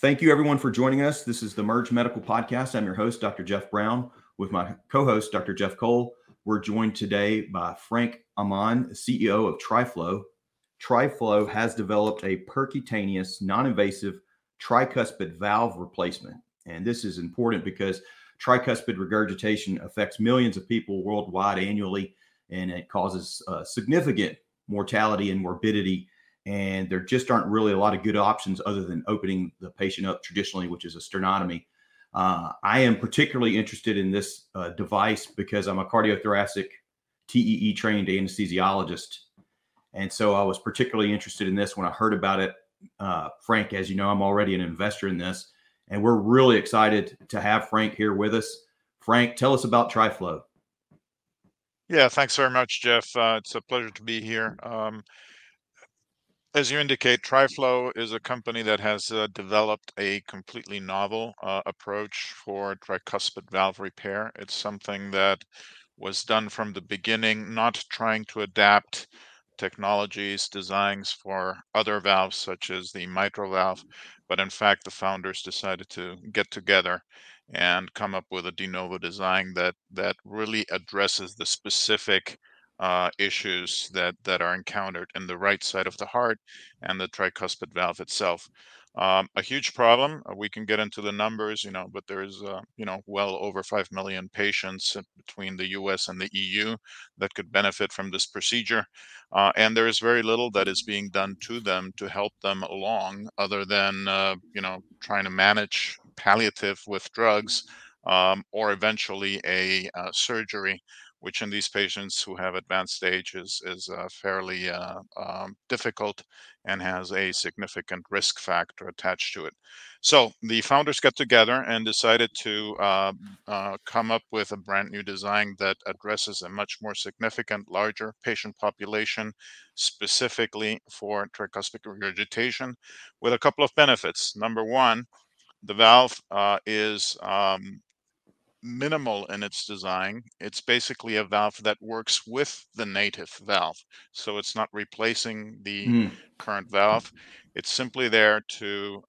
Thank you, everyone, for joining us. This is the Merge Medical Podcast. I'm your host, Dr. Jeff Brown, with my co-host, Dr. Jeff Cole. We're joined today by Frank Ahmann, CEO of Triflo. Triflo has developed a percutaneous, non-invasive tricuspid valve replacement. And this is important because tricuspid regurgitation affects millions of people worldwide annually, and it causes significant mortality and morbidity. And there just aren't really a lot of good options other than opening the patient up traditionally, which is a sternotomy. I am particularly interested in this device because I'm a cardiothoracic TEE trained anesthesiologist. And so I was particularly interested in this when I heard about it. Frank, as you know, I'm already an investor in this, and we're really excited to have Frank here with us. Frank, tell us about Triflo. Yeah, thanks very much, Jeff. It's a pleasure to be here. As you indicate, Triflo is a company that has developed a completely novel approach for tricuspid valve repair. It's something that was done from the beginning, not trying to adapt technologies, designs for other valves, such as the mitral valve, but in fact, the founders decided to get together and come up with a de novo design that really addresses the specific issues that are encountered in the right side of the heart and the tricuspid valve itself. A huge problem. We can get into the numbers, but there's, well over 5 million patients between the US and the EU that could benefit from this procedure. And there is very little that is being done to them to help them along other than, trying to manage palliative with drugs or eventually a surgery, which in these patients who have advanced stage is fairly difficult and has a significant risk factor attached to it. So the founders got together and decided to come up with a brand new design that addresses a much more significant, larger patient population, specifically for tricuspid regurgitation, with a couple of benefits. Number one, the valve is minimal in its design. It's basically a valve that works with the native valve. So it's not replacing the current valve. It's simply there to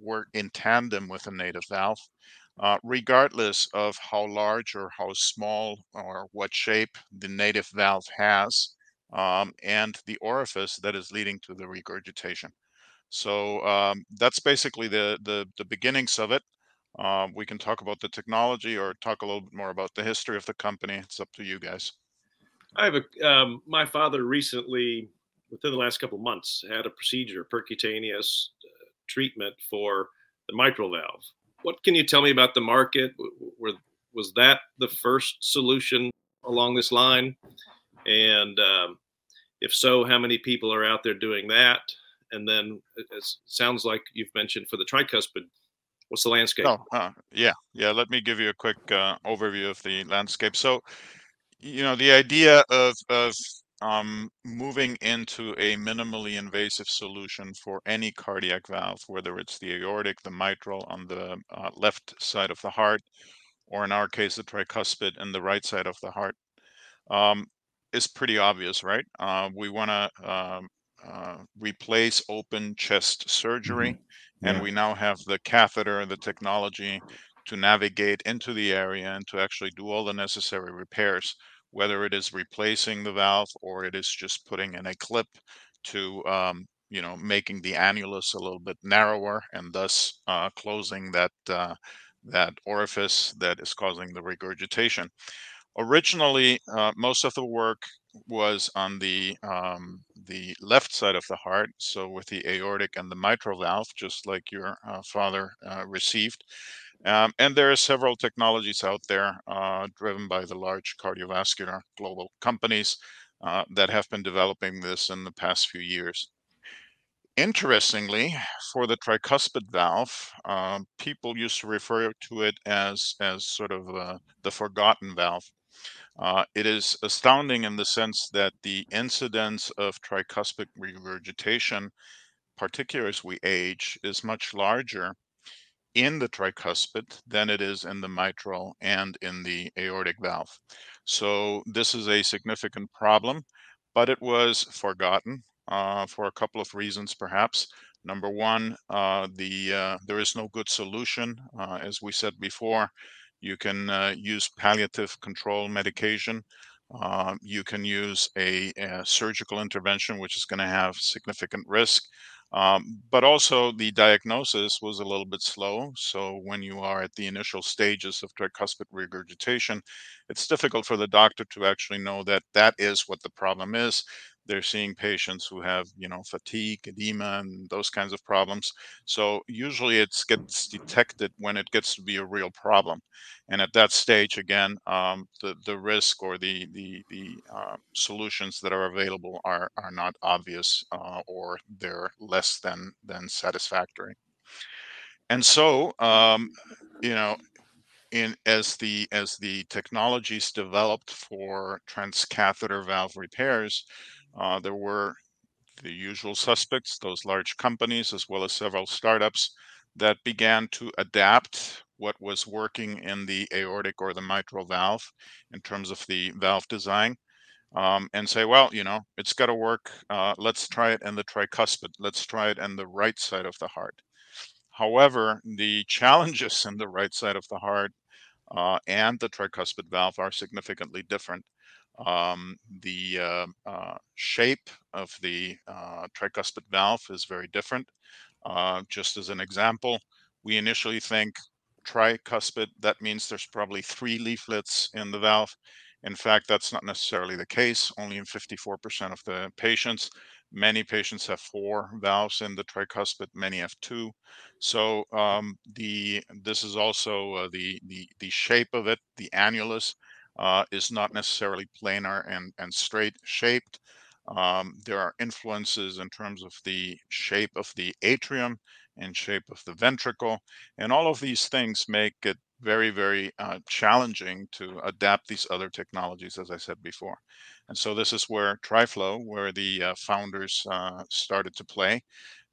work in tandem with the native valve, regardless of how large or how small or what shape the native valve has and the orifice that is leading to the regurgitation. So that's basically the beginnings of it. We can talk about the technology or talk a little bit more about the history of the company. It's up to you guys. I have my father recently, within the last couple of months, had a procedure, percutaneous treatment for the mitral valve. What can you tell me about the market? Was that the first solution along this line? And if so, how many people are out there doing that? And then it sounds like you've mentioned for the tricuspid, what's the landscape? Let me give you a quick overview of the landscape. So, the idea of moving into a minimally invasive solution for any cardiac valve, whether it's the aortic, the mitral on the left side of the heart, or in our case, the tricuspid in the right side of the heart, is pretty obvious, right? We want to replace open chest surgery. Mm-hmm. And we now have the catheter, the technology to navigate into the area and to actually do all the necessary repairs, whether it is replacing the valve or it is just putting in a clip to, making the annulus a little bit narrower and thus closing that orifice that is causing the regurgitation. Originally, most of the work was on the left side of the heart, so with the aortic and the mitral valve, just like your father received. And there are several technologies out there driven by the large cardiovascular global companies that have been developing this in the past few years. Interestingly, for the tricuspid valve, people used to refer to it as sort of the forgotten valve. It is astounding in the sense that the incidence of tricuspid regurgitation, particularly as we age, is much larger in the tricuspid than it is in the mitral and in the aortic valve. So this is a significant problem, but it was forgotten for a couple of reasons, perhaps. Number one, there is no good solution. As we said before, you can use palliative control medication. You can use a surgical intervention, which is going to have significant risk. But also the diagnosis was a little bit slow. So when you are at the initial stages of tricuspid regurgitation, it's difficult for the doctor to actually know that that is what the problem is. They're seeing patients who have, you know, fatigue, edema, and those kinds of problems. So usually it gets detected when it gets to be a real problem. And at that stage, again, the risk or the solutions that are available are not obvious or they're less than satisfactory. And so, you know, as the technologies developed for transcatheter valve repairs, there were the usual suspects, those large companies, as well as several startups that began to adapt what was working in the aortic or the mitral valve in terms of the valve design, and say, well, you know, it's got to work. Let's try it in the tricuspid. Let's try it in the right side of the heart. However, the challenges in the right side of the heart and the tricuspid valve are significantly different. The shape of the tricuspid valve is very different. Just as an example, we initially think tricuspid, that means there's probably three leaflets in the valve. In fact, that's not necessarily the case. Only in 54% of the patients. Many patients have four valves in the tricuspid, many have two. So this is also the shape of it. The annulus is not necessarily planar and straight shaped. There are influences in terms of the shape of the atrium and shape of the ventricle. And all of these things make it very, very challenging to adapt these other technologies, as I said before. And so this is where TriFlow, where the founders started to play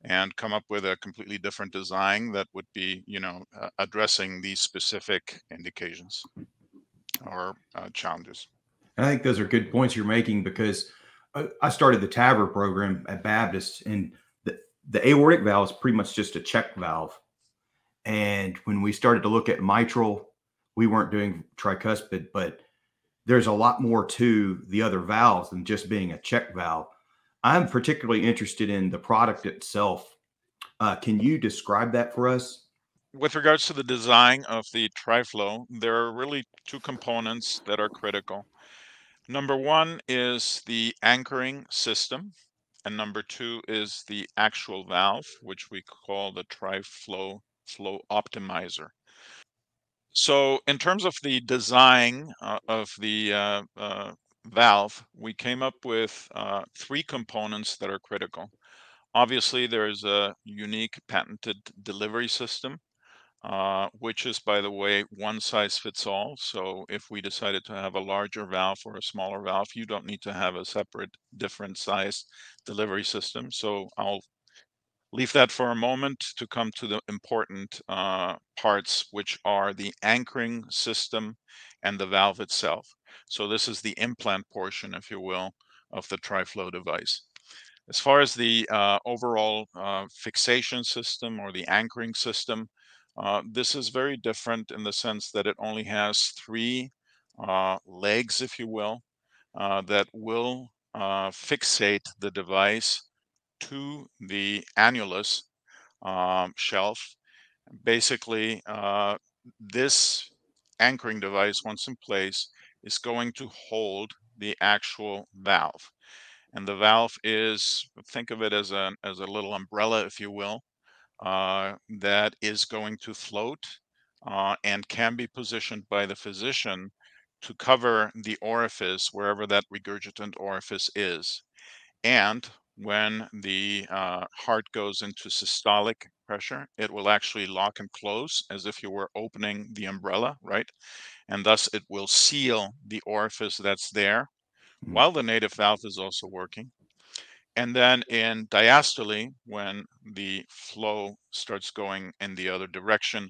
and come up with a completely different design that would be, you know, addressing these specific indications or challenges. And I think those are good points you're making, because I started the TAVR program at Baptist, and the aortic valve is pretty much just a check valve. And when we started to look at mitral, we weren't doing tricuspid, but there's a lot more to the other valves than just being a check valve. I'm particularly interested in the product itself. Can you describe that for us? With regards to the design of the TriFlow, there are really two components that are critical. Number one is the anchoring system. And number two is the actual valve, which we call the TriFlow Flow Optimizer. So in terms of the design of the valve, we came up with three components that are critical. Obviously, there is a unique patented delivery system, which is, by the way, one size fits all. So if we decided to have a larger valve or a smaller valve, you don't need to have a separate, different sized delivery system. So I'll leave that for a moment to come to the important parts, which are the anchoring system and the valve itself. So this is the implant portion, if you will, of the TriFlow device. As far as the overall fixation system or the anchoring system, this is very different in the sense that it only has three legs, if you will, that will fixate the device to the annulus shelf. Basically, this anchoring device, once in place, is going to hold the actual valve. And the valve is, think of it as a little umbrella, if you will, that is going to float and can be positioned by the physician to cover the orifice, wherever that regurgitant orifice is. And when the heart goes into systolic pressure, it will actually lock and close as if you were opening the umbrella, right? And thus it will seal the orifice that's there while the native valve is also working. And then in diastole, when the flow starts going in the other direction,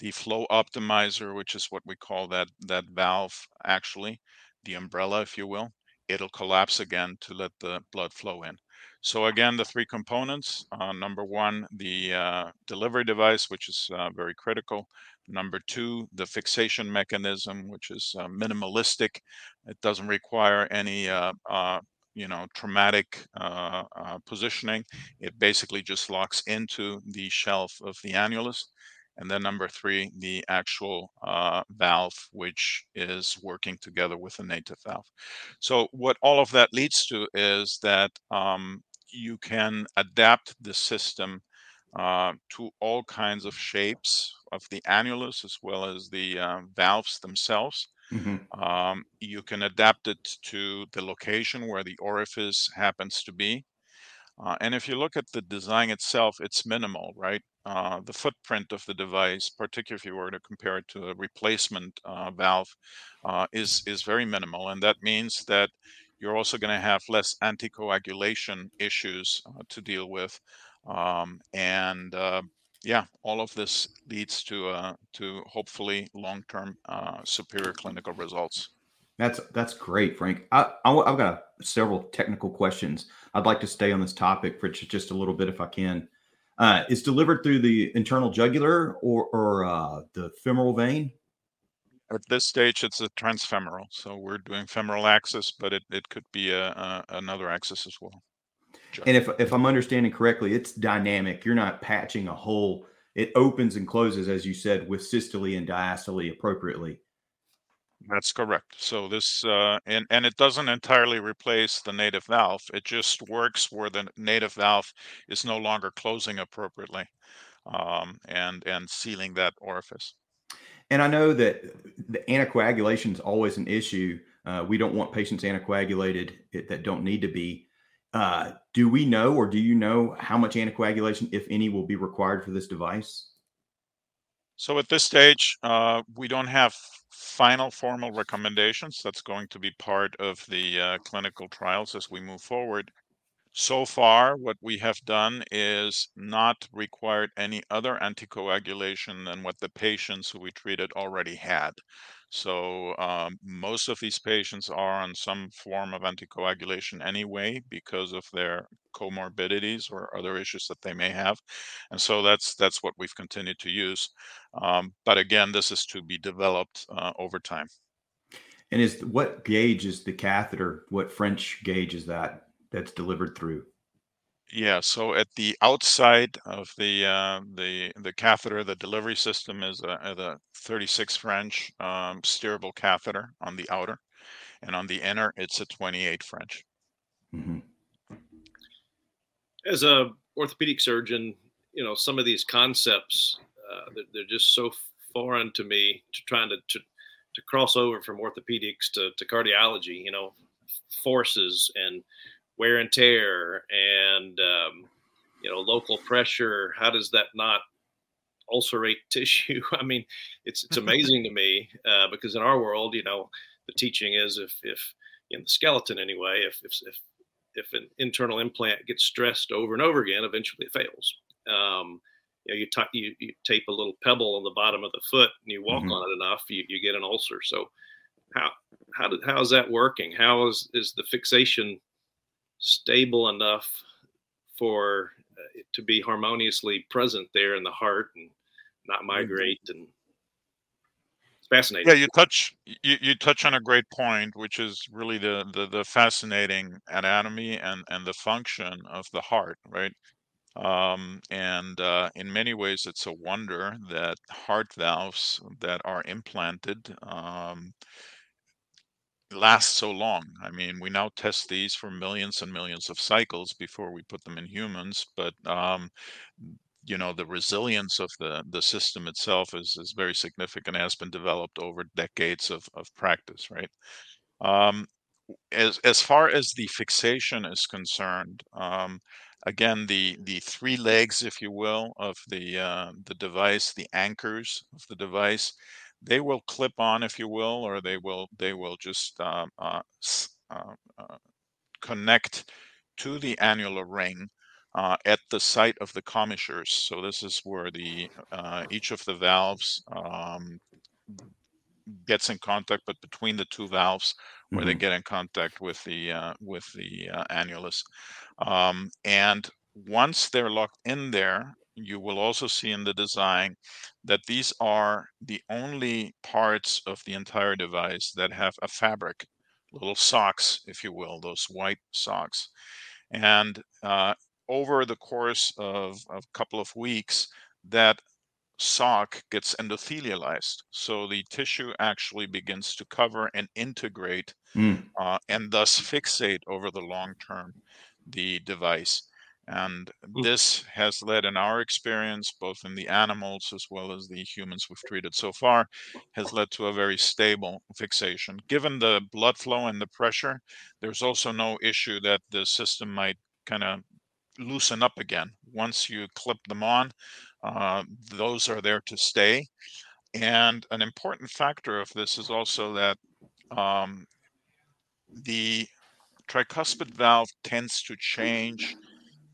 the flow optimizer, which is what we call that valve actually, the umbrella, if you will, it'll collapse again to let the blood flow in. So again, the three components, number one, the delivery device, which is very critical. Number two, the fixation mechanism, which is minimalistic. It doesn't require any traumatic positioning. It basically just locks into the shelf of the annulus. And then number three, the actual valve, which is working together with a native valve. So what all of that leads to is that you can adapt the system to all kinds of shapes of the annulus, as well as the valves themselves. Mm-hmm. You can adapt it to the location where the orifice happens to be. And if you look at the design itself, it's minimal, right? The footprint of the device, particularly if you were to compare it to a replacement valve, is very minimal. And that means that you're also going to have less anticoagulation issues to deal with. Yeah, all of this leads to hopefully long-term superior clinical results. That's great, Frank. I've got several technical questions. I'd like to stay on this topic for just a little bit if I can. It's delivered through the internal jugular or the femoral vein? At this stage, it's a transfemoral. So we're doing femoral axis, but it could be another axis as well. Sure. And if I'm understanding correctly, it's dynamic. You're not patching a hole. It opens and closes, as you said, with systole and diastole appropriately. That's correct. So this, and it doesn't entirely replace the native valve. It just works where the native valve is no longer closing appropriately and sealing that orifice. And I know that the anticoagulation is always an issue. We don't want patients anticoagulated that don't need to be. Do we know, or do you know, how much anticoagulation, if any, will be required for this device? So at this stage, we don't have final formal recommendations. That's going to be part of the clinical trials as we move forward. So far, what we have done is not required any other anticoagulation than what the patients who we treated already had. So most of these patients are on some form of anticoagulation anyway because of their comorbidities or other issues that they may have. And so that's what we've continued to use. But again, this is to be developed over time. And what gauge is the catheter? What French gauge is that? That's delivered through? Yeah, so at the outside of the catheter, the delivery system is the 36 French steerable catheter on the outer, and on the inner, it's a 28 French. Mm-hmm. As a orthopedic surgeon, you know, some of these concepts, they're just so foreign to me, to trying to cross over from orthopedics to cardiology, you know, forces and wear and tear and, local pressure. How does that not ulcerate tissue? I mean, it's amazing to me because in our world, you know, the teaching is if in the skeleton anyway, if an internal implant gets stressed over and over again, eventually it fails. You tape a little pebble on the bottom of the foot and you walk mm-hmm. on it enough, you get an ulcer. So how is that working? How is the fixation stable enough for it to be harmoniously present there in the heart and not migrate? And it's fascinating. Yeah, you touch on a great point, which is really the fascinating anatomy and the function of the heart, right? In many ways, it's a wonder that heart valves that are implanted last so long. I mean, we now test these for millions and millions of cycles before we put them in humans, but the resilience of the system itself is very significant, has been developed over decades of practice, right? As far as the fixation is concerned, again, the three legs, if you will, of the device, the anchors of the device, they will clip on, if you will, or they will just connect to the annular ring at the site of the commissures. So this is where each of the valves gets in contact, but between the two valves where they get in contact with the annulus. And once they're locked in there, you will also see in the design that these are the only parts of the entire device that have a fabric, little socks, if you will, those white socks. And over the course of a couple of weeks, that sock gets endothelialized. So the tissue actually begins to cover and integrate and thus fixate over the long term the device. And this has led, in our experience, both in the animals as well as the humans we've treated so far, has led to a very stable fixation. Given the blood flow and the pressure, there's also no issue that the system might kind of loosen up again. Once you clip them on, those are there to stay. And an important factor of this is also that the tricuspid valve tends to change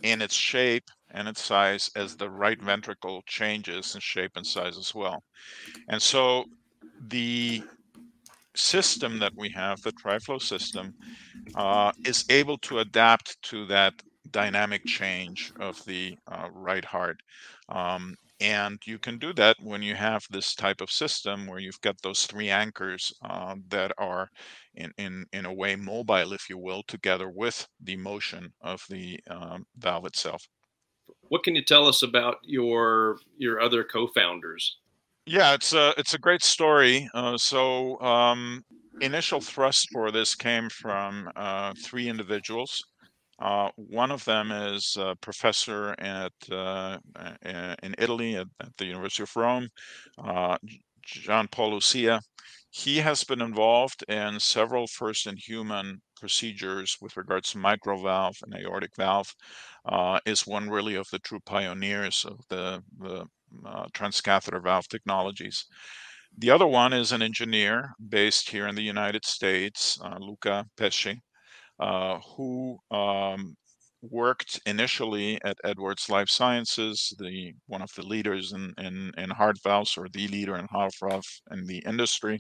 in its shape and its size as the right ventricle changes in shape and size as well. And so the system that we have, the TriFlow system, is able to adapt to that dynamic change of the right heart. And you can do that when you have this type of system where you've got those three anchors that are in a way mobile, if you will, together with the motion of the valve itself. What can you tell us about your other co-founders? Yeah, it's a great story. Initial thrust for this came from three individuals. One of them is a professor in Italy at the University of Rome, John Paul Lucia. He has been involved in several first-in-human procedures with regards to microvalve and aortic valve, is one really of the true pioneers of the transcatheter valve technologies. The other one is an engineer based here in the United States, Luca Pesci, who worked initially at Edwards Life Sciences, one of the leaders in heart valves, or the leader in heart valve in the industry,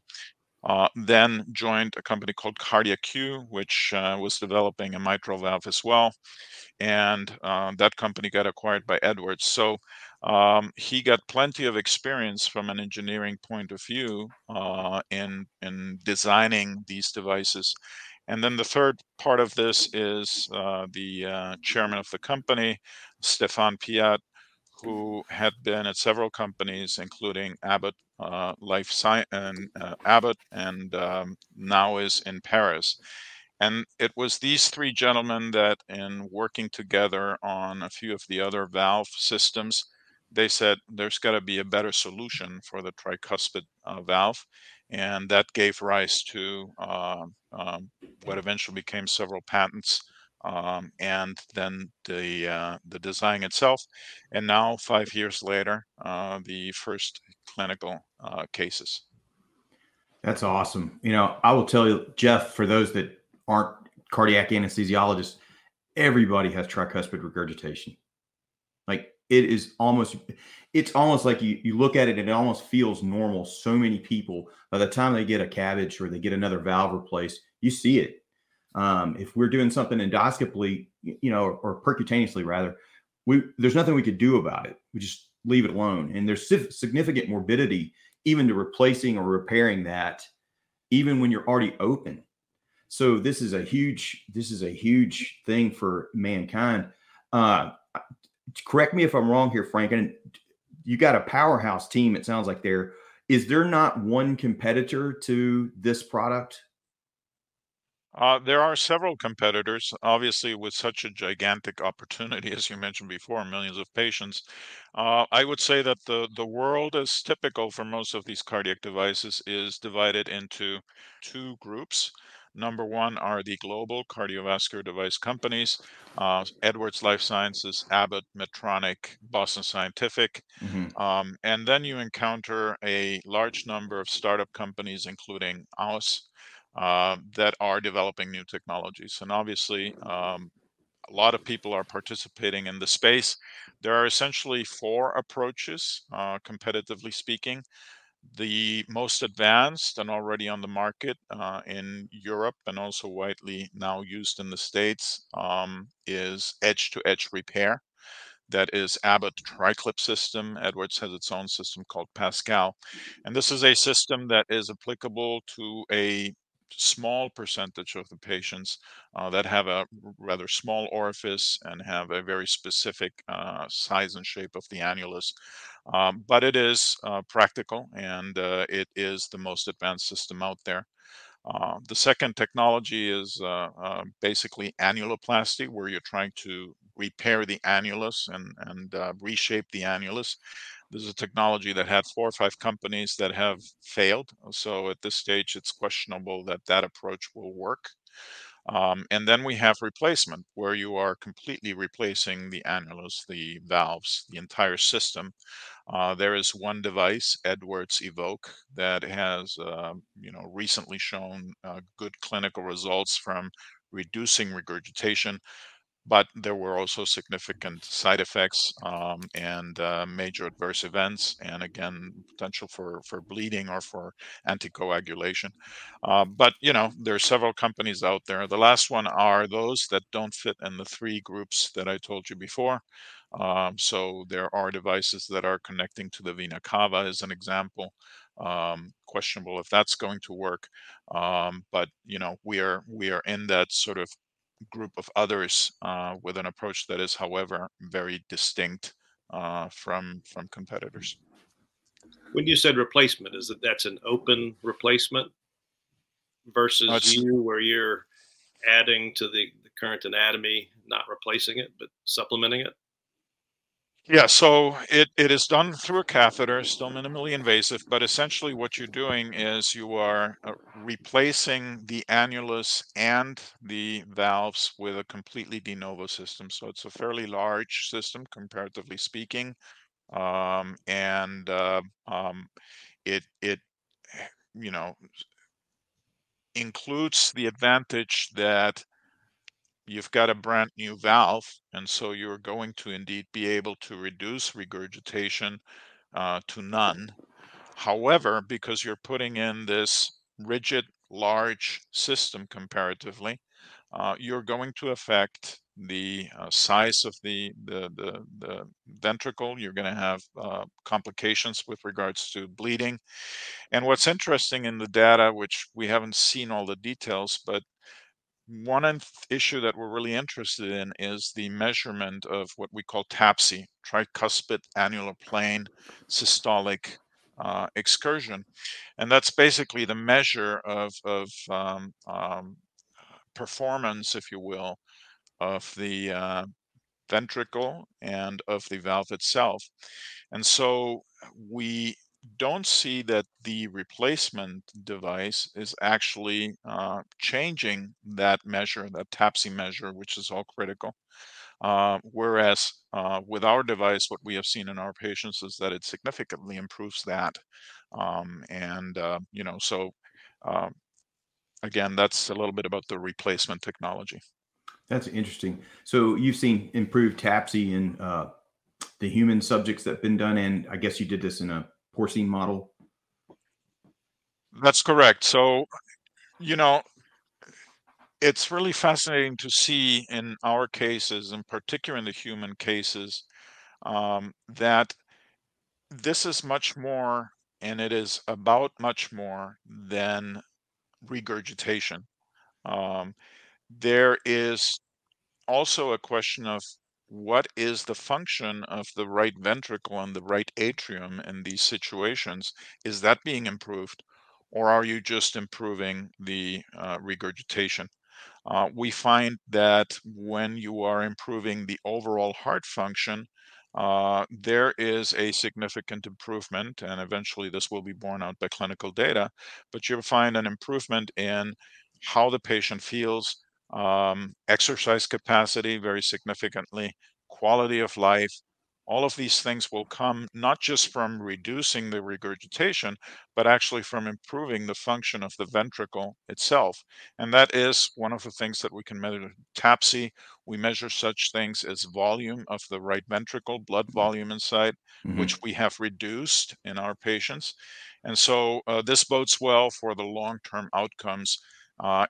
then joined a company called Cardia Q, which was developing a mitral valve as well. And that company got acquired by Edwards. So he got plenty of experience from an engineering point of view in designing these devices. And then the third part of this is the chairman of the company, Stéphane Piat, who had been at several companies, including Abbott, now is in Paris. And it was these three gentlemen that, in working together on a few of the other valve systems, they said there's got to be a better solution for the tricuspid valve. And that gave rise to what eventually became several patents, and then the design itself. And now, 5 years later, the first clinical cases. That's awesome. You know, I will tell you, Jeff, for those that aren't cardiac anesthesiologists, everybody has tricuspid regurgitation. Like, it's almost like you look at it and it almost feels normal. So many people, by the time they get a CABG or they get another valve replaced, you see it. If we're doing something endoscopically, you know, or percutaneously rather, there's nothing we could do about it. We just leave it alone. And there's significant morbidity even to replacing or repairing that, even when you're already open. So this is a huge thing for mankind. Correct me if I'm wrong here, Frank, and you got a powerhouse team, it sounds like. Is there not one competitor to this product? There are several competitors, obviously, with such a gigantic opportunity, as you mentioned before, millions of patients. I would say that the world, as typical for most of these cardiac devices, is divided into two groups. Number one are the global cardiovascular device companies, Edwards Life Sciences, Abbott, Medtronic, Boston Scientific. Mm-hmm. And then you encounter a large number of startup companies, including ours, that are developing new technologies. And obviously, a lot of people are participating in the space. There are essentially four approaches, competitively speaking. the most advanced and already on the market in Europe and also widely now used in the States is edge-to-edge repair. That is Abbott TriClip System. Edwards has its own system called Pascal. And this is a system that is applicable to a small percentage of the patients that have a rather small orifice and have a very specific size and shape of the annulus. But it is practical, and it is the most advanced system out there. The second technology is basically annuloplasty, where you're trying to repair the annulus and reshape the annulus. This is a technology that had 4 or 5 companies that have failed. So at this stage, it's questionable that that approach will work. And then we have replacement, where you are completely replacing the annulus, the valves, the entire system. There is one device, Edwards Evoke, that has recently shown good clinical results from reducing regurgitation, but there were also significant side effects and major adverse events, and again, potential for bleeding or for anticoagulation. But there are several companies out there. The last one are those that don't fit in the 3 groups that I told you before. So there are devices that are connecting to the vena cava as an example. Questionable if that's going to work. But we are in that sort of group of others with an approach that is, however, very distinct from competitors. When you said replacement, is that's an open replacement versus where you're adding to the current anatomy, not replacing it, but supplementing it? Yeah, so it is done through a catheter, still minimally invasive, but essentially what you're doing is you are replacing the annulus and the valves with a completely de novo system. So it's a fairly large system, comparatively speaking, and it includes the advantage that you've got a brand new valve, and so you're going to indeed be able to reduce regurgitation to none. However, because you're putting in this rigid, large system comparatively, you're going to affect the size of the ventricle. You're going to have complications with regards to bleeding. And what's interesting in the data, which we haven't seen all the details, but one issue that we're really interested in is the measurement of what we call TAPSE, tricuspid annular plane systolic excursion. And that's basically the measure of performance, if you will, of the ventricle and of the valve itself. And so we don't see that the replacement device is actually changing that measure, that TAPSE measure, which is all critical. Whereas with our device, what we have seen in our patients is that it significantly improves that. Again, that's a little bit about the replacement technology. That's interesting. So you've seen improved TAPSE in the human subjects that have been done, and I guess you did this in a porcine model? That's correct. So, it's really fascinating to see in our cases, in particular in the human cases, that this is much more, and it is about much more than regurgitation. There is also a question of what is the function of the right ventricle and the right atrium in these situations? Is that being improved, or are you just improving the regurgitation? We find that when you are improving the overall heart function, there is a significant improvement, and eventually this will be borne out by clinical data, but you'll find an improvement in how the patient feels, exercise capacity very significantly, quality of life, All of these things will come not just from reducing the regurgitation, but actually from improving the function of the ventricle itself. And that is one of the things that we can measure. TAPSE, we measure such things as volume of the right ventricle, blood volume inside, which we have reduced in our patients. And so this bodes well for the long-term outcomes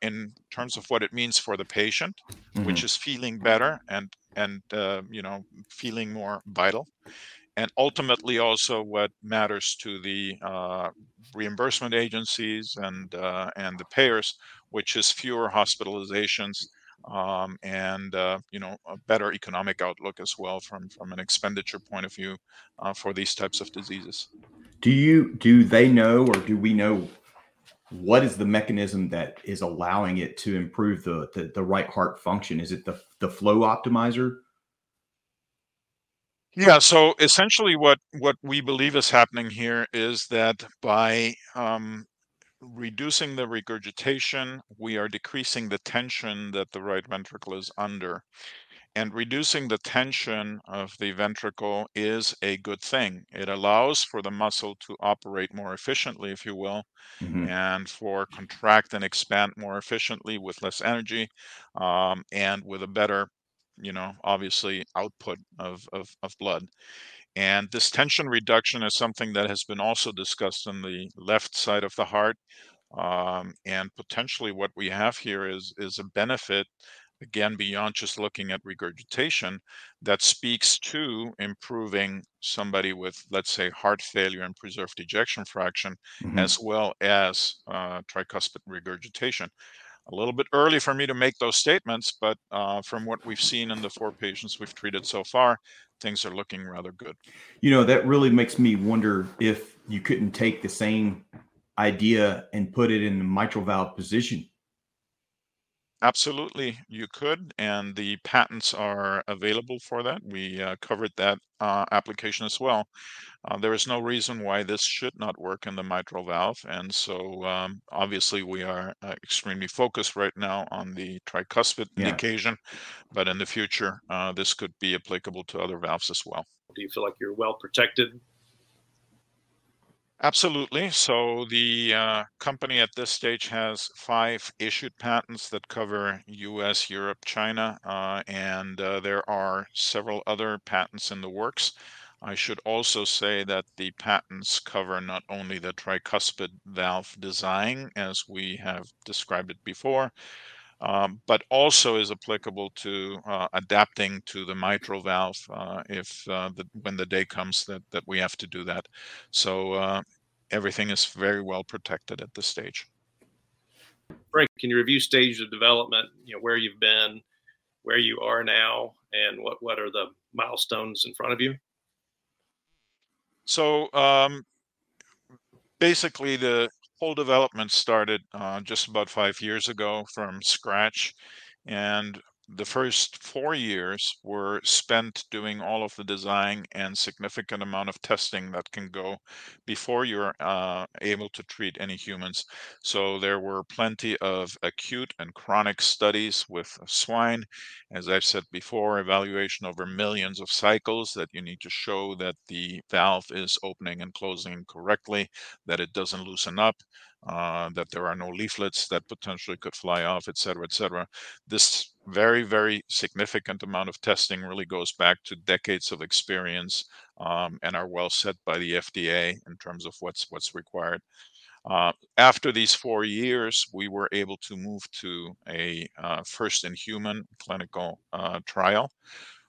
in terms of what it means for the patient, which is feeling better and you know, feeling more vital, and ultimately also what matters to the reimbursement agencies and the payers, which is fewer hospitalizations and you know, a better economic outlook as well from an expenditure point of view for these types of diseases. Do they know, or do we know, what is the mechanism that is allowing it to improve the right heart function? Is it the flow optimizer? Yeah, so essentially what we believe is happening here is that by reducing the regurgitation, we are decreasing the tension that the right ventricle is under. And reducing the tension of the ventricle is a good thing. It allows for the muscle to operate more efficiently, if you will, and for contract and expand more efficiently with less energy and with a better, you know, obviously output of blood. And this tension reduction is something that has been also discussed on the left side of the heart. And potentially what we have here is a benefit, again, beyond just looking at regurgitation, that speaks to improving somebody with, let's say, heart failure and preserved ejection fraction, as well as tricuspid regurgitation. A little bit early for me to make those statements, but from what we've seen in the 4 patients we've treated so far, things are looking rather good. You know, that really makes me wonder if you couldn't take the same idea and put it in the mitral valve position. Absolutely, you could, and the patents are available for that. We covered that application as well. There is no reason why this should not work in the mitral valve, and so obviously we are extremely focused right now on the tricuspid indication, but in the future, this could be applicable to other valves as well. Do you feel like you're well protected? Absolutely. So the company at this stage has 5 issued patents that cover US, Europe, China, and there are several other patents in the works. I should also say that the patents cover not only the tricuspid valve design, as we have described it before, but also is applicable to adapting to the mitral valve when the day comes that we have to do that. So everything is very well protected at this stage. Frank, can you review stages of development, you know, where you've been, where you are now, and what are the milestones in front of you? So basically the whole development started just about 5 years ago from scratch, and the first 4 years were spent doing all of the design and significant amount of testing that can go before you're able to treat any humans. So there were plenty of acute and chronic studies with swine, as I've said before, evaluation over millions of cycles that you need to show that the valve is opening and closing correctly, that it doesn't loosen up, that there are no leaflets that potentially could fly off, et cetera, et cetera. This very, very significant amount of testing really goes back to decades of experience and are well set by the FDA in terms of what's required. After these 4 years, we were able to move to a first-in-human clinical trial,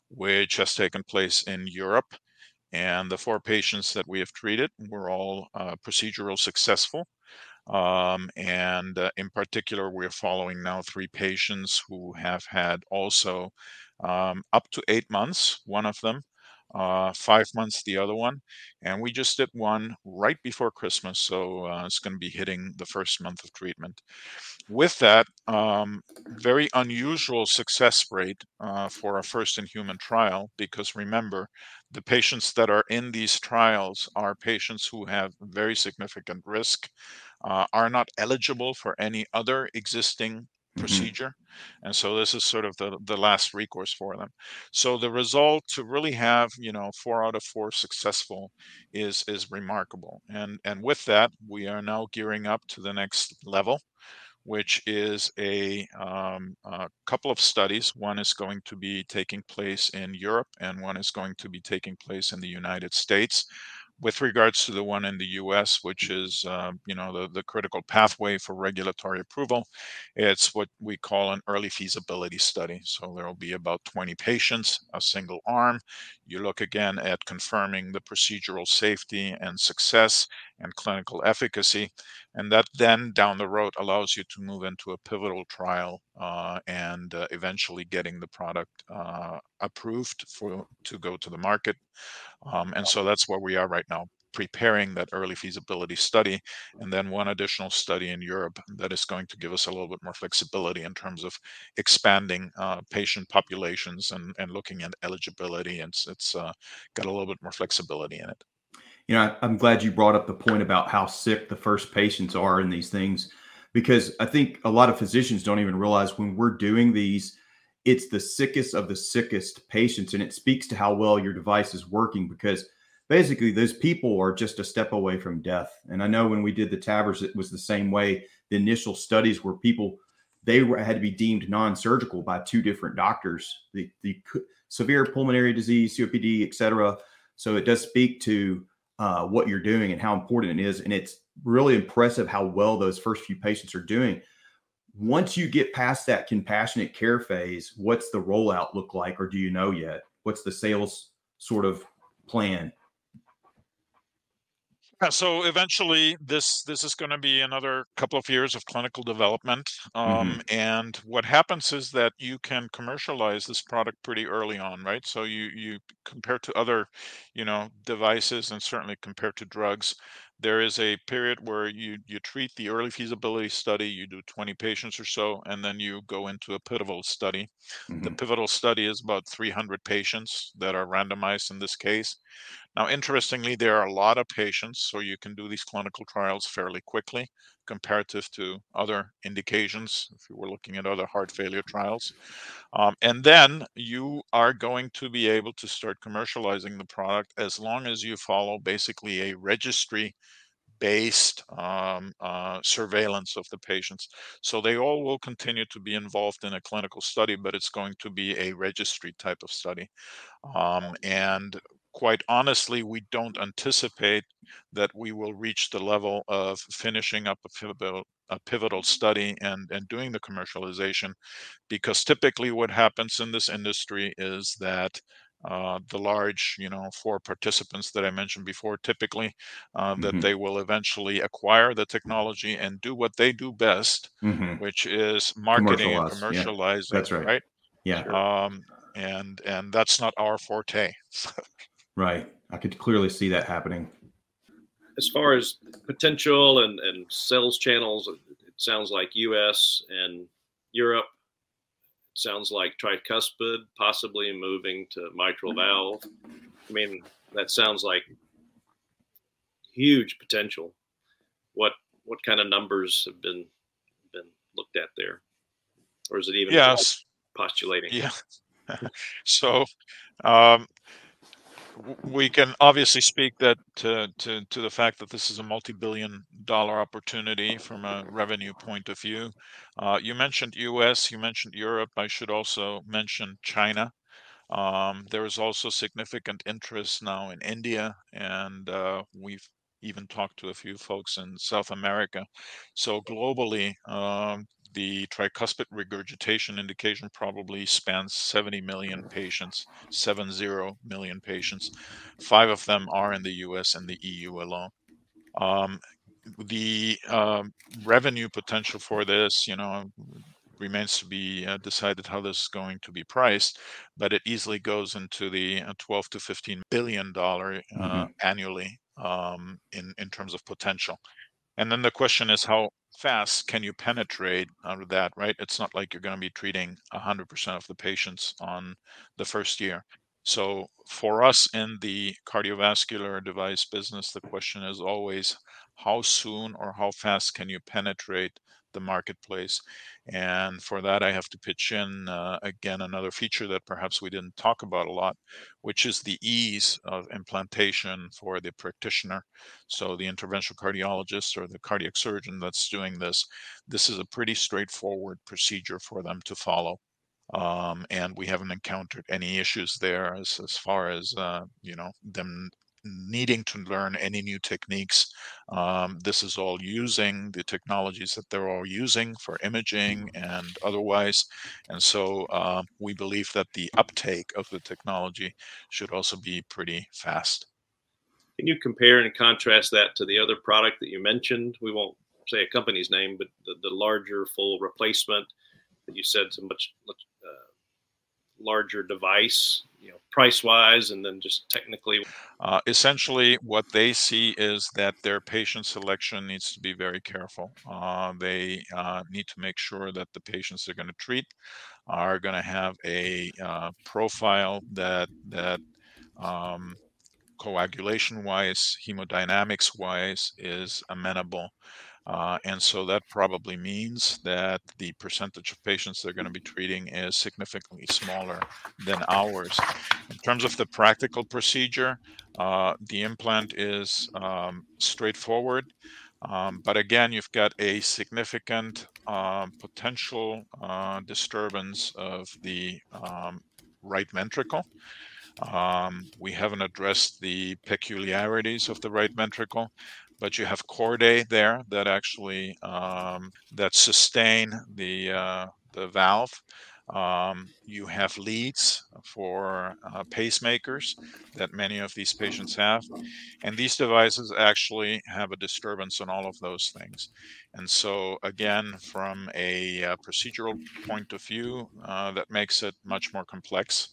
which has taken place in Europe. And the 4 patients that we have treated were all procedural successful. And in particular, we're following now 3 patients who have had also up to 8 months, one of them, 5 months, the other one. And we just did one right before Christmas. So it's going to be hitting the first month of treatment. With that, very unusual success rate for a first-in-human trial, because remember, the patients that are in these trials are patients who have very significant risk, are not eligible for any other existing procedure. And so this is sort of the last recourse for them. So the result to really have, you know, 4 out of 4 successful is remarkable. And with that, we are now gearing up to the next level, which is a couple of studies. One is going to be taking place in Europe, and one is going to be taking place in the United States. With regards to the one in the US, which is, you know, the critical pathway for regulatory approval, it's what we call an early feasibility study. So there will be about 20 patients, a single arm. You look again at confirming the procedural safety and success and clinical efficacy. And that then down the road allows you to move into a pivotal trial and eventually getting the product approved to go to the market. And so that's where we are right now, preparing that early feasibility study, and then one additional study in Europe that is going to give us a little bit more flexibility in terms of expanding patient populations and looking at eligibility. And it's got a little bit more flexibility in it. You know, I'm glad you brought up the point about how sick the first patients are in these things, because I think a lot of physicians don't even realize when we're doing these, it's the sickest of the sickest patients. And it speaks to how well your device is working, because basically those people are just a step away from death. And I know when we did the TAVRs, it was the same way. The initial studies where people, had to be deemed non-surgical by 2 different doctors, the severe pulmonary disease, COPD, et cetera. So it does speak to what you're doing and how important it is. And it's really impressive how well those first few patients are doing. Once you get past that compassionate care phase, what's the rollout look like, or do you know yet? What's the sales sort of plan? Yeah, so eventually this is going to be another couple of years of clinical development. And what happens is that you can commercialize this product pretty early on, right? So you compare to other, you know, devices, and certainly compared to drugs, there is a period where you treat the early feasibility study, you do 20 patients or so, and then you go into a pivotal study. The pivotal study is about 300 patients that are randomized in this case. Now, interestingly, there are a lot of patients, so you can do these clinical trials fairly quickly comparative to other indications, if you were looking at other heart failure trials. And then you are going to be able to start commercializing the product as long as you follow basically a registry based surveillance of the patients. So they all will continue to be involved in a clinical study, but it's going to be a registry type of study. And quite honestly, we don't anticipate that we will reach the level of finishing up a pivotal study and doing the commercialization, because typically what happens in this industry is that the large, you know, 4 participants that I mentioned before, typically that they will eventually acquire the technology and do what they do best, which is marketing and commercializing. Yeah. That's right. And that's not our forte. Right. I could clearly see that happening. As far as potential and sales channels, it sounds like US and Europe. It sounds like tricuspid, possibly moving to mitral valve. I mean, that sounds like huge potential. What kind of numbers have been looked at there? Or is it even postulating? Yeah. So, we can obviously speak that to the fact that this is a multi-billion-dollar opportunity from a revenue point of view. You mentioned US, you mentioned Europe. I should also mention China. There is also significant interest now in India, and we've even talked to a few folks in South America. So globally, the tricuspid regurgitation indication probably spans 70 million patients, 70 million patients. 5 of them are in the US and the EU alone. The revenue potential for this, you know, remains to be decided how this is going to be priced, but it easily goes into the $12 to $15 billion annually in terms of potential. And then the question is, how fast can you penetrate out of that, right? It's not like you're going to be treating 100% of the patients on the first year. So for us in the cardiovascular device business, the question is always, how soon or how fast can you penetrate the marketplace. And for that, I have to pitch in, again, another feature that perhaps we didn't talk about a lot, which is the ease of implantation for the practitioner. So the interventional cardiologist or the cardiac surgeon that's doing this, this is a pretty straightforward procedure for them to follow. And we haven't encountered any issues there as far as, you know, them needing to learn any new techniques. This is all using the technologies that they're all using for imaging and otherwise. And so we believe that the uptake of the technology should also be pretty fast. Can you compare and contrast that to the other product that you mentioned? We won't say a company's name, but the larger full replacement that you said is a much larger device, you know, price-wise, and then just technically? Essentially, what they see is that their patient selection needs to be very careful. They need to make sure that the patients they're going to treat are going to have a profile that coagulation-wise, hemodynamics-wise, is amenable. And so that probably means that the percentage of patients they're going to be treating is significantly smaller than ours. In terms of the practical procedure, the implant is straightforward. But again, you've got a significant potential disturbance of the right ventricle. We haven't addressed the peculiarities of the right ventricle, but you have chordae there that actually that sustain the valve. You have leads for pacemakers that many of these patients have, and these devices actually have a disturbance on all of those things. And so again, from a procedural point of view, that makes it much more complex.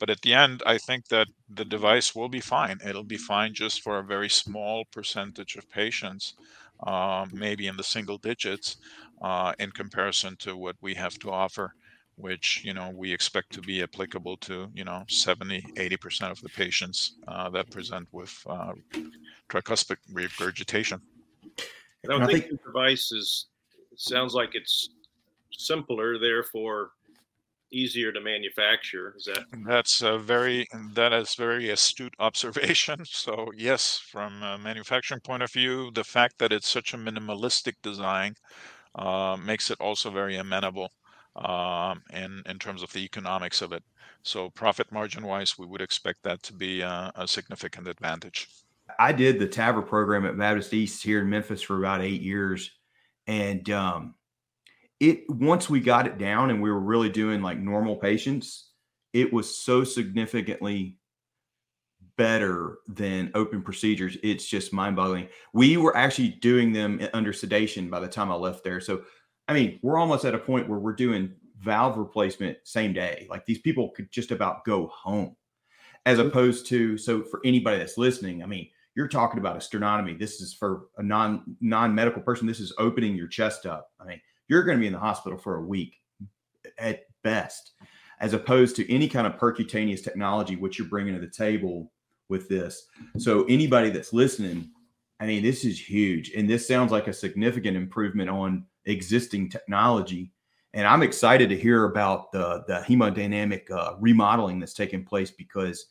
But at the end, I think that the device will be fine. It'll be fine just for a very small percentage of patients, maybe in the single digits, in comparison to what we have to offer, which, you know, we expect to be applicable to, you know, 70-80% of the patients that present with tricuspid regurgitation. And I think the device sounds like it's simpler, therefore easier to manufacture. That is very astute observation. So yes, from a manufacturing point of view, the fact that it's such a minimalistic design makes it also very amenable in terms of the economics of it. So profit margin wise, we would expect that to be a significant advantage. I did the TAVR program at Baptist East here in Memphis for about 8 years, and once we got it down and we were really doing like normal patients, it was so significantly better than open procedures. It's just mind boggling. We were actually doing them under sedation by the time I left there. So, I mean, we're almost at a point where we're doing valve replacement same day. Like, these people could just about go home, as opposed to, so for anybody that's listening, I mean, you're talking about a sternotomy. This is for a non-medical person. This is opening your chest up. I mean, you're going to be in the hospital for a week at best, as opposed to any kind of percutaneous technology, which you're bringing to the table with this. So anybody that's listening, I mean, this is huge. And this sounds like a significant improvement on existing technology. And I'm excited to hear about the hemodynamic remodeling that's taking place, because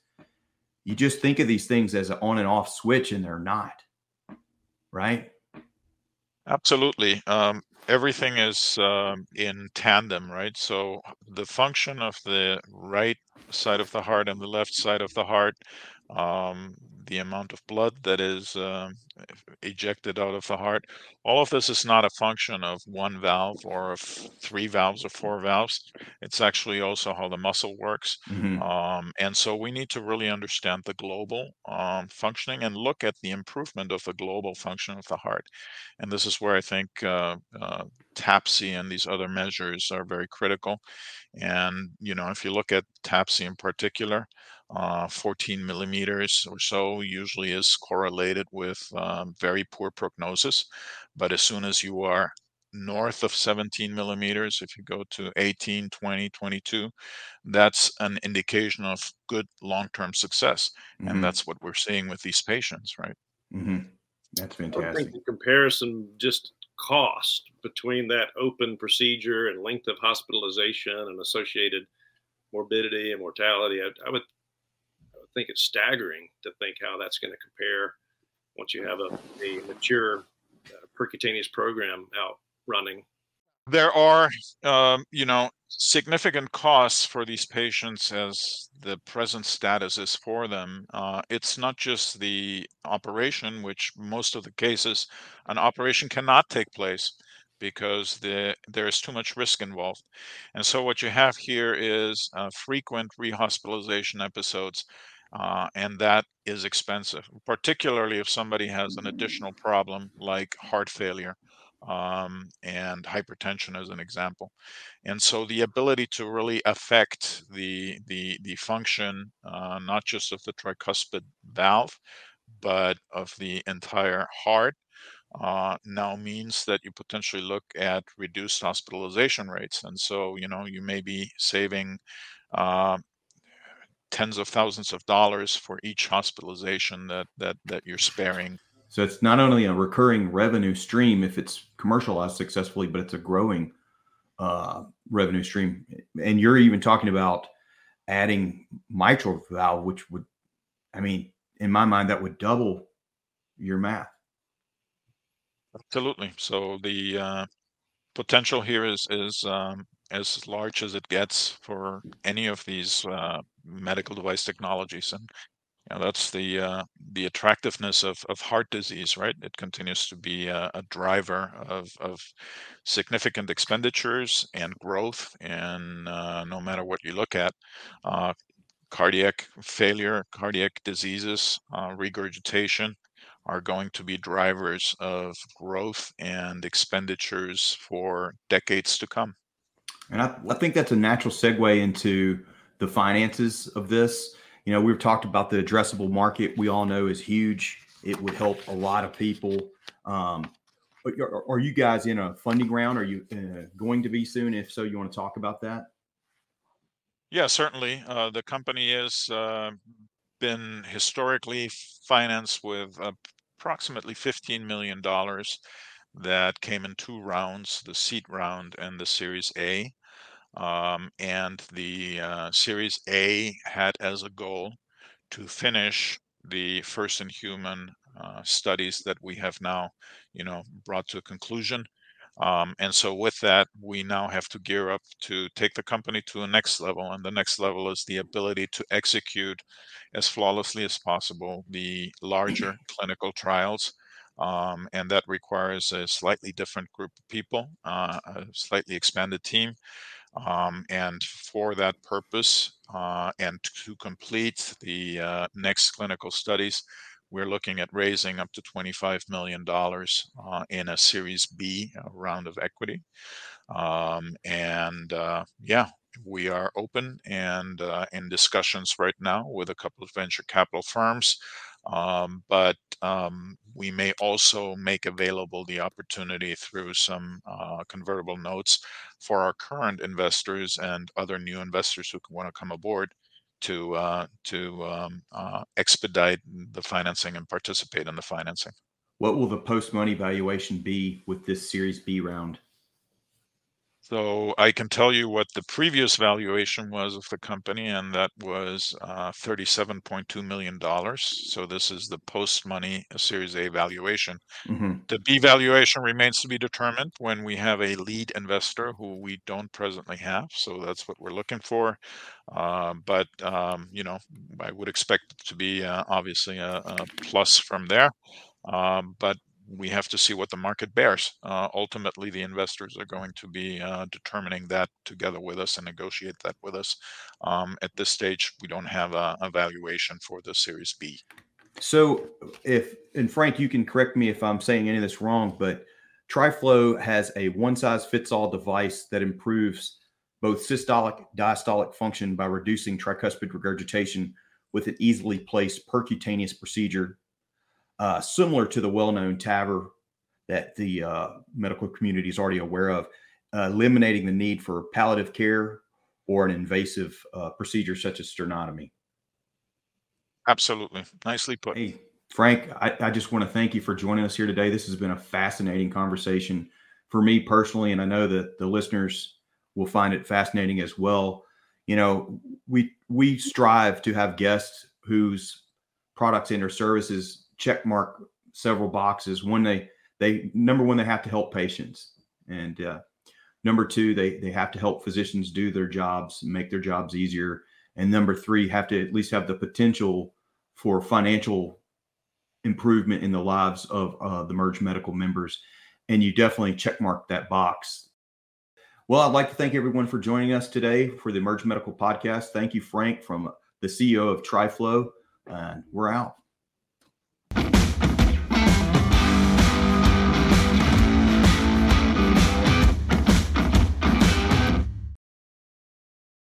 you just think of these things as an on and off switch, and they're not, right? Absolutely. Everything is in tandem, right? So the function of the right side of the heart and the left side of the heart, the amount of blood that is ejected out of the heart, all of this is not a function of one valve or of three valves or four valves. It's actually also how the muscle works. Mm-hmm. And so we need to really understand the global functioning and look at the improvement of the global function of the heart. And this is where I think TAPSE and these other measures are very critical. And, you know, if you look at TAPSE in particular, 14 millimeters or so usually is correlated with very poor prognosis. But as soon as you are north of 17 millimeters, if you go to 18, 20, 22, that's an indication of good long-term success. Mm-hmm. And that's what we're seeing with these patients, right? Mm-hmm. That's fantastic. I think the comparison just cost between that open procedure and length of hospitalization and associated morbidity and mortality, I would think it's staggering to think how that's going to compare once you have a mature percutaneous program out running. There are, significant costs for these patients as the present status is for them. It's not just the operation, which most of the cases, an operation cannot take place because there is too much risk involved. And so what you have here is frequent rehospitalization episodes, and that is expensive, particularly if somebody has an additional problem like heart failure. And hypertension as an example. And so the ability to really affect the function, not just of the tricuspid valve, but of the entire heart, now means that you potentially look at reduced hospitalization rates. And so, you may be saving tens of thousands of dollars for each hospitalization that you're sparing. So it's not only a recurring revenue stream if it's commercialized successfully, but it's a growing revenue stream. And you're even talking about adding mitral valve, which would, in my mind, that would double your math. Absolutely. So the potential here is as large as it gets for any of these medical device technologies. And that's the attractiveness of heart disease, right? It continues to be a driver of significant expenditures and growth, and no matter what you look at, cardiac failure, cardiac diseases, regurgitation are going to be drivers of growth and expenditures for decades to come. And I think that's a natural segue into the finances of this. We've talked about the addressable market. We all know is huge. It would help a lot of people. Are you guys in a funding round? Are you going to be soon? If so, you want to talk about that? Yeah, certainly. The company has been historically financed with approximately $15 million that came in two rounds, the seed round and the Series A. And the Series A had as a goal to finish the first-in-human studies that we have now, brought to a conclusion. And so with that, we now have to gear up to take the company to the next level. And the next level is the ability to execute as flawlessly as possible the larger clinical trials. And that requires a slightly different group of people, a slightly expanded team. And for that purpose, and to complete the next clinical studies, we're looking at raising up to $25 million in a Series B round of equity. We are open and in discussions right now with a couple of venture capital firms. But we may also make available the opportunity through some convertible notes for our current investors and other new investors who want to come aboard to expedite the financing and participate in the financing. What will the post-money valuation be with this Series B round? So I can tell you what the previous valuation was of the company, and that was $37.2 million. So this is the post-money Series A valuation. Mm-hmm. The B valuation remains to be determined when we have a lead investor who we don't presently have. So that's what we're looking for. But I would expect it to be obviously a plus from there. But we have to see what the market bears. Ultimately, the investors are going to be determining that together with us and negotiate that with us. At this stage, we don't have a valuation for the Series B. So Frank, you can correct me if I'm saying any of this wrong, but TriFlow has a one-size-fits-all device that improves both systolic and diastolic function by reducing tricuspid regurgitation with an easily placed percutaneous procedure, similar to the well-known TAVR that the medical community is already aware of, eliminating the need for palliative care or an invasive procedure such as sternotomy. Absolutely. Nicely put. Hey, Frank, I just want to thank you for joining us here today. This has been a fascinating conversation for me personally, and I know that the listeners will find it fascinating as well. You know, we strive to have guests whose products and or services checkmark several boxes. One, number one, they have to help patients, and number two, they have to help physicians do their jobs and make their jobs easier, and number three, have to at least have the potential for financial improvement in the lives of the Merge Medical members. And you definitely checkmark that box. Well, I'd like to thank everyone for joining us today for the Merge Medical Podcast. Thank you, Frank, from the CEO of TriFlow. We're out.